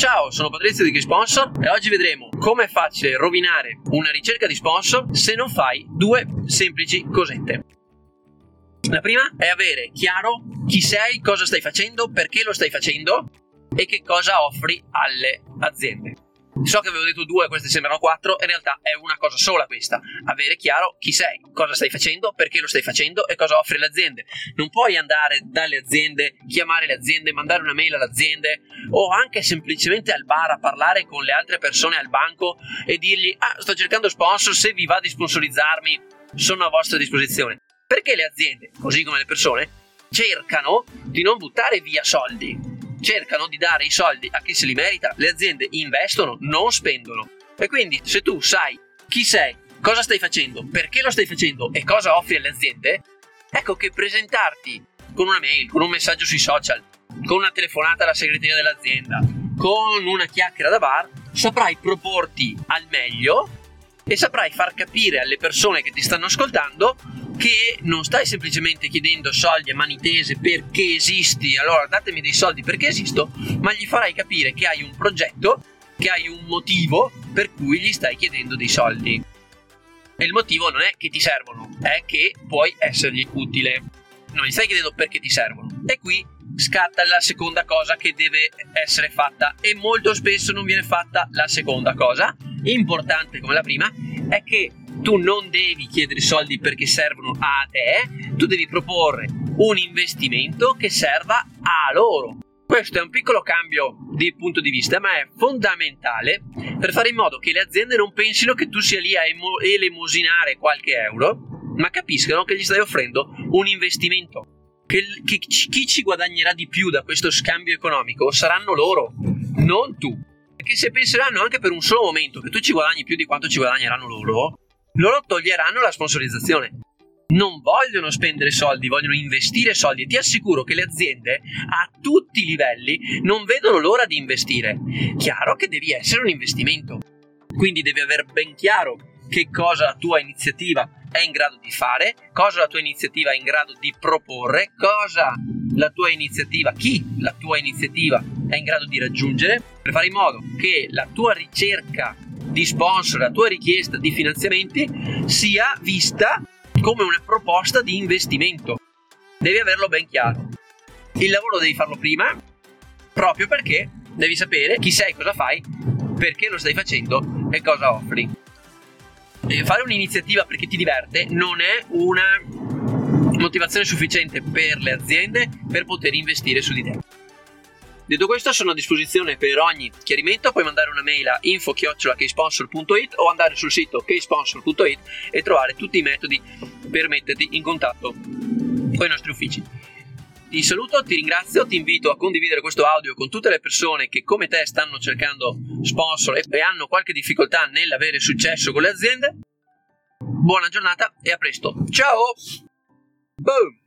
Ciao, sono Patrizio di Chisponsor e oggi vedremo come è facile rovinare una ricerca di sponsor se non fai due semplici cosette. La prima è avere chiaro chi sei, cosa stai facendo, perché lo stai facendo e che cosa offri alle aziende. So che avevo detto due, queste sembrano quattro, in realtà è una cosa sola questa. Avere chiaro chi sei, cosa stai facendo, perché lo stai facendo e cosa offri alle aziende. Non puoi andare dalle aziende, chiamare le aziende, mandare una mail alle aziende o anche semplicemente al bar a parlare con le altre persone al banco e dirgli sto cercando sponsor, se vi va di sponsorizzarmi sono a vostra disposizione. Perché le aziende, così come le persone, cercano di non buttare via soldi. Cercano di dare i soldi a chi se li merita. Le aziende investono, non spendono. E quindi se tu sai chi sei, cosa stai facendo, perché lo stai facendo e cosa offri alle aziende, ecco che presentarti con una mail, con un messaggio sui social, con una telefonata alla segreteria dell'azienda, con una chiacchiera da bar, saprai proporti al meglio e saprai far capire alle persone che ti stanno ascoltando che non stai semplicemente chiedendo soldi a mani tese perché esisti, allora datemi dei soldi perché esisto, ma gli farai capire che hai un progetto, che hai un motivo per cui gli stai chiedendo dei soldi. E il motivo non è che ti servono, è che puoi essergli utile. Non gli stai chiedendo perché ti servono. E qui scatta la seconda cosa che deve essere fatta e molto spesso non viene fatta la seconda cosa, importante come la prima, è che tu non devi chiedere soldi perché servono a te, tu devi proporre un investimento che serva a loro. Questo è un piccolo cambio di punto di vista, ma è fondamentale per fare in modo che le aziende non pensino che tu sia lì a elemosinare qualche euro, ma capiscano che gli stai offrendo un investimento. Che chi ci guadagnerà di più da questo scambio economico saranno loro, non tu. Perché se penseranno anche per un solo momento che tu ci guadagni più di quanto ci guadagneranno loro toglieranno la sponsorizzazione. Non vogliono spendere soldi, vogliono investire soldi e ti assicuro che le aziende a tutti i livelli non vedono l'ora di investire. Chiaro che devi essere un investimento, quindi devi aver ben chiaro che cosa la tua iniziativa è in grado di fare, cosa la tua iniziativa è in grado di proporre, chi la tua iniziativa è in grado di raggiungere, per fare in modo che la tua ricerca di sponsor, la tua richiesta di finanziamenti sia vista come una proposta di investimento. Devi averlo ben chiaro. Il lavoro devi farlo prima, proprio perché devi sapere chi sei, cosa fai, perché lo stai facendo e cosa offri. Fare un'iniziativa perché ti diverte non è una motivazione sufficiente per le aziende per poter investire su di te. Detto questo, sono a disposizione per ogni chiarimento, puoi mandare una mail a info@keysponsor.it o andare sul sito keysponsor.it e trovare tutti i metodi per metterti in contatto con i nostri uffici. Ti saluto, ti ringrazio, ti invito a condividere questo audio con tutte le persone che come te stanno cercando sponsor e hanno qualche difficoltà nell'avere successo con le aziende. Buona giornata e a presto. Ciao! Boom!